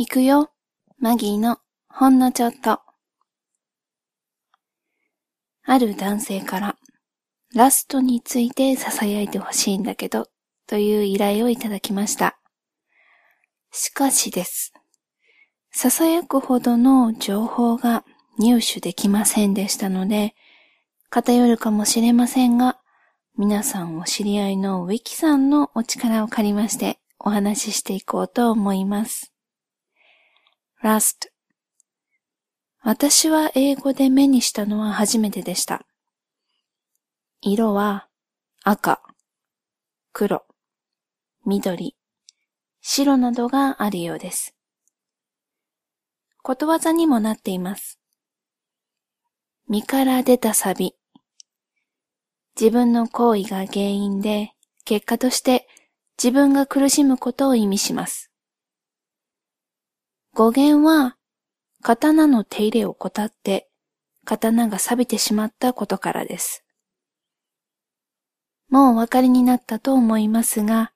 いくよ、マギーのほんのちょっと。ある男性から、ラストについて囁いてほしいんだけど、という依頼をいただきました。しかしです。囁くほどの情報が入手できませんでしたので、偏るかもしれませんが、皆さんお知り合いのウィキさんのお力を借りましてお話ししていこうと思います。rust。私は英語で目にしたのは初めてでした。色は赤、黒、緑、白などがあるようです。ことわざにもなっています。身から出た錆。自分の行為が原因で、結果として自分が苦しむことを意味します。語源は、刀の手入れを怠って、刀が錆びてしまったことからです。もうお分かりになったと思いますが、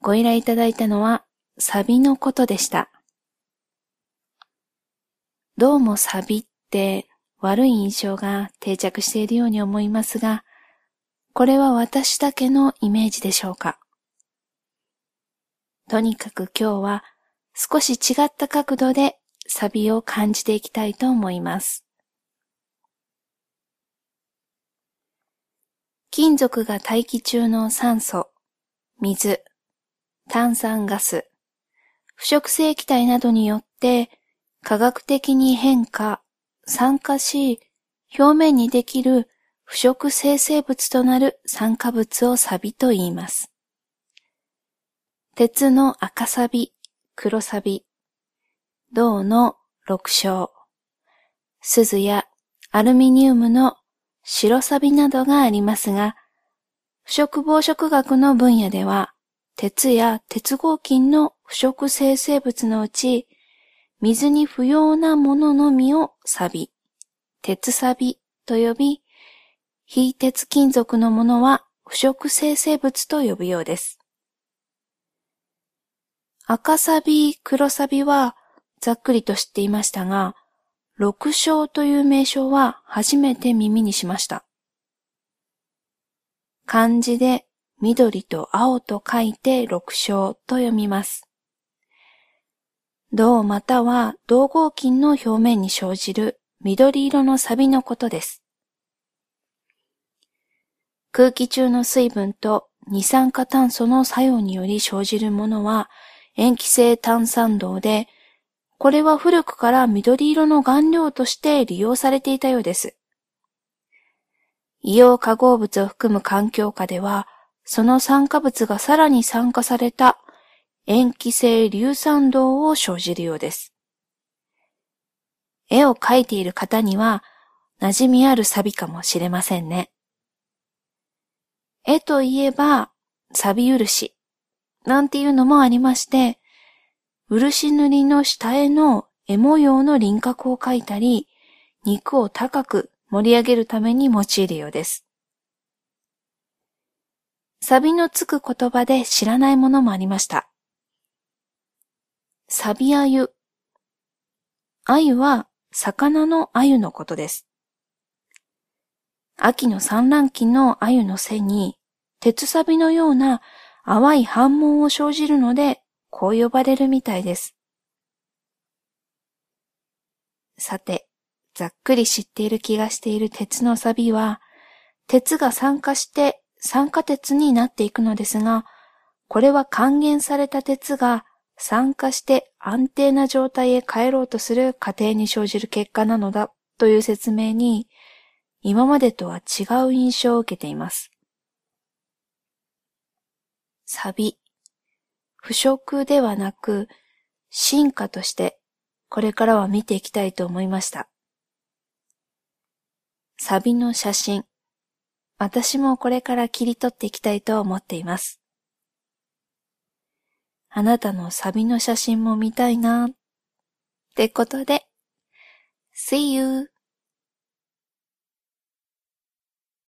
ご依頼いただいたのは、錆のことでした。どうも錆って悪い印象が定着しているように思いますが、これは私だけのイメージでしょうか。とにかく今日は少し違った角度で錆を感じていきたいと思います。金属が大気中の酸素、水、炭酸ガス、腐食性気体などによって化学的に変化、酸化し、表面にできる腐食性生物となる酸化物を錆と言います。鉄の赤錆、黒錆、銅の緑青、錫やアルミニウムの白錆などがありますが、腐食防食学の分野では、鉄や鉄合金の腐食性生物のうち、水に不要なもののみを錆、鉄錆と呼び、非鉄金属のものは腐食性生物と呼ぶようです。赤錆、黒錆はざっくりと知っていましたが、緑青という名称は初めて耳にしました。漢字で緑と青と書いて緑青と読みます。銅または銅合金の表面に生じる緑色の錆のことです。空気中の水分と二酸化炭素の作用により生じるものは塩基性炭酸銅で、これは古くから緑色の顔料として利用されていたようです。硫黄化合物を含む環境下では、その酸化物がさらに酸化された塩基性硫酸銅を生じるようです。絵を描いている方には馴染みある錆かもしれませんね。絵といえば、錆漆なんていうのもありまして、漆塗りの下絵の絵模様の輪郭を描いたり、肉を高く盛り上げるために用いるようです。錆のつく言葉で知らないものもありました。錆鮎。鮎は魚の鮎のことです。秋の産卵期の鮎の背に、鉄錆のような淡い斑紋を生じるので、こう呼ばれるみたいです。さて、ざっくり知っている気がしている鉄の錆は、鉄が酸化して酸化鉄になっていくのですが、これは還元された鉄が酸化して安定な状態へ帰ろうとする過程に生じる結果なのだという説明に、今までとは違う印象を受けています。錆。腐食ではなく、進化として、これからは見ていきたいと思いました。錆の写真。私もこれから切り取っていきたいと思っています。あなたの錆の写真も見たいな、ってことで、See you!